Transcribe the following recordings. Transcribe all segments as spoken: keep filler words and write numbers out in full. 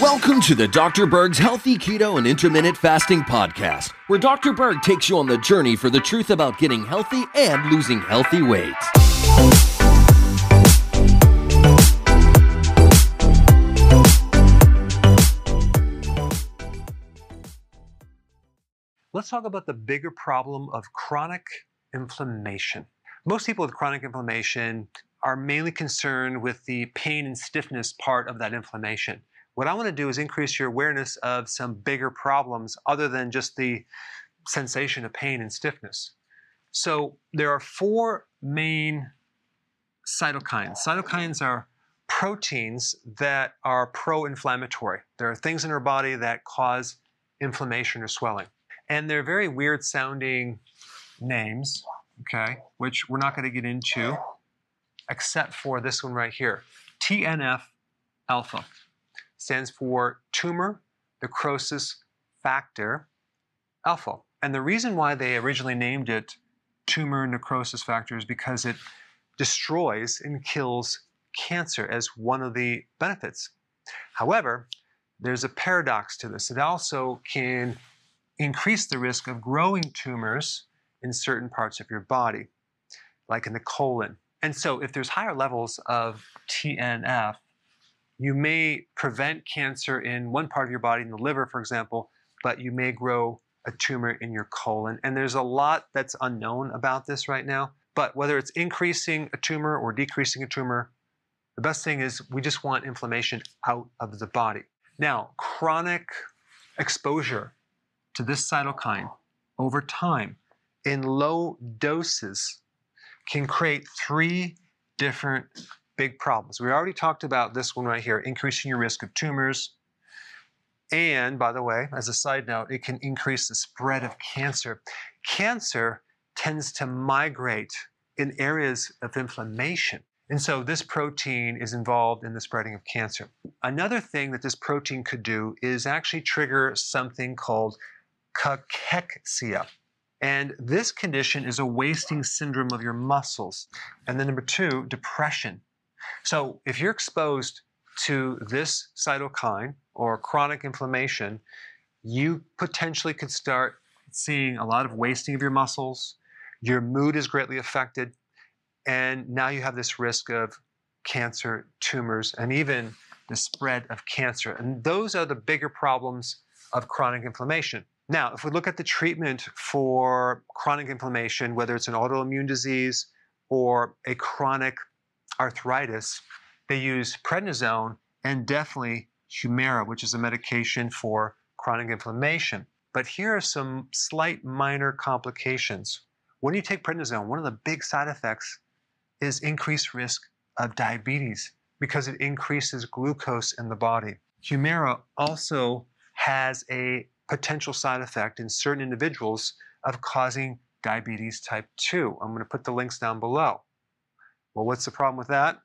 Welcome to the Doctor Berg's Healthy Keto and Intermittent Fasting Podcast, where Doctor Berg takes you on the journey for the truth about getting healthy and losing healthy weight. Let's talk about the bigger problem of chronic inflammation. Most people with chronic inflammation are mainly concerned with the pain and stiffness part of that inflammation. What I want to do is increase your awareness of some bigger problems other than just the sensation of pain and stiffness. So there are four main cytokines. Cytokines are proteins that are pro-inflammatory. There are things in our body that cause inflammation or swelling. And they're very weird sounding names, okay, which we're not going to get into, except for this one right here. T N F alpha stands for Tumor Necrosis Factor alpha. And the reason why they originally named it Tumor Necrosis Factor is because it destroys and kills cancer as one of the benefits. However, there's a paradox to this. It also can increase the risk of growing tumors in certain parts of your body, like in the colon. And so if there's higher levels of T N F, you may prevent cancer in one part of your body, in the liver, for example, but you may grow a tumor in your colon. And there's a lot that's unknown about this right now. But whether it's increasing a tumor or decreasing a tumor, the best thing is we just want inflammation out of the body. Now, chronic exposure to this cytokine over time in low doses can create three different big problems. We already talked about this one right here, increasing your risk of tumors. And by the way, as a side note, it can increase the spread of cancer. Cancer tends to migrate in areas of inflammation. And so this protein is involved in the spreading of cancer. Another thing that this protein could do is actually trigger something called cachexia. And this condition is a wasting syndrome of your muscles. And then number two, depression. So if you're exposed to this cytokine or chronic inflammation, you potentially could start seeing a lot of wasting of your muscles. Your mood is greatly affected. And now you have this risk of cancer, tumors, and even the spread of cancer. And those are the bigger problems of chronic inflammation. Now, if we look at the treatment for chronic inflammation, whether it's an autoimmune disease or a chronic arthritis, they use prednisone and definitely Humira, which is a medication for chronic inflammation. But here are some slight minor complications. When you take prednisone, one of the big side effects is increased risk of diabetes because it increases glucose in the body. Humira also has a potential side effect in certain individuals of causing diabetes type two. I'm going to put the links down below. Well, what's the problem with that?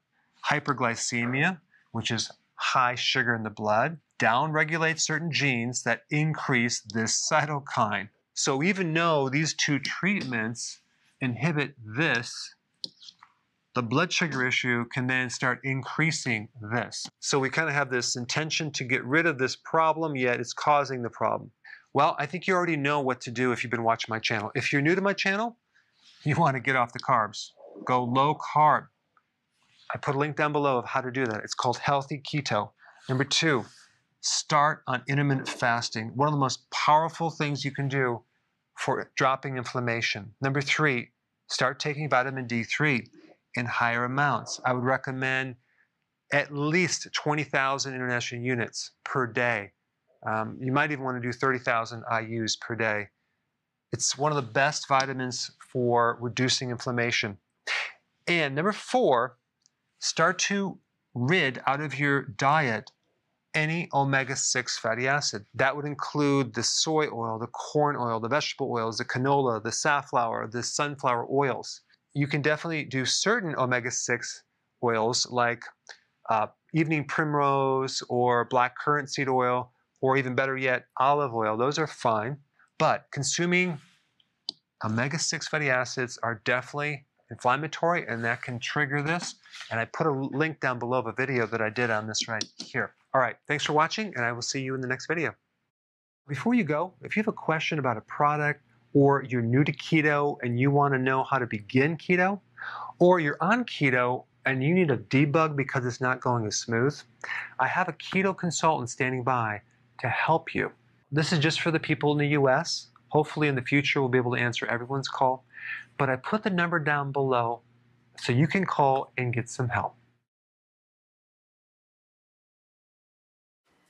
Hyperglycemia, which is high sugar in the blood, downregulates certain genes that increase this cytokine. So even though these two treatments inhibit this, the blood sugar issue can then start increasing this. So we kind of have this intention to get rid of this problem, yet it's causing the problem. Well, I think you already know what to do if you've been watching my channel. If you're new to my channel, you want to get off the carbs. Go low carb. I put a link down below of how to do that. It's called Healthy Keto. Number two, start on intermittent fasting. One of the most powerful things you can do for dropping inflammation. Number three, start taking vitamin D three. In higher amounts. I would recommend at least twenty thousand international units per day. Um, you might even want to do thirty thousand I Us per day. It's one of the best vitamins for reducing inflammation. And number four, start to rid out of your diet any omega six fatty acid. That would include the soy oil, the corn oil, the vegetable oils, the canola, the safflower, the sunflower oils. You can definitely do certain omega six oils like uh, evening primrose or black currant seed oil, or even better yet, olive oil. Those are fine, but consuming omega six fatty acids are definitely inflammatory, and that can trigger this. And I put a link down below of a video that I did on this right here. All right, thanks for watching, and I will see you in the next video. Before you go, if you have a question about a product, or you're new to keto and you want to know how to begin keto, or you're on keto and you need a debug because it's not going as smooth, I have a keto consultant standing by to help you. This is just for the people in the U S. Hopefully in the future we'll be able to answer everyone's call. But I put the number down below so you can call and get some help.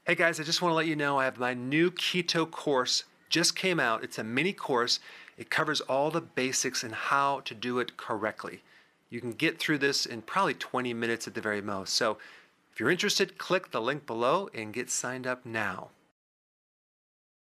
Hey guys, I just want to let you know I have my new keto course just came out. It's a mini course. It covers all the basics and how to do it correctly. You can get through this in probably twenty minutes at the very most. So if you're interested, click the link below and get signed up now.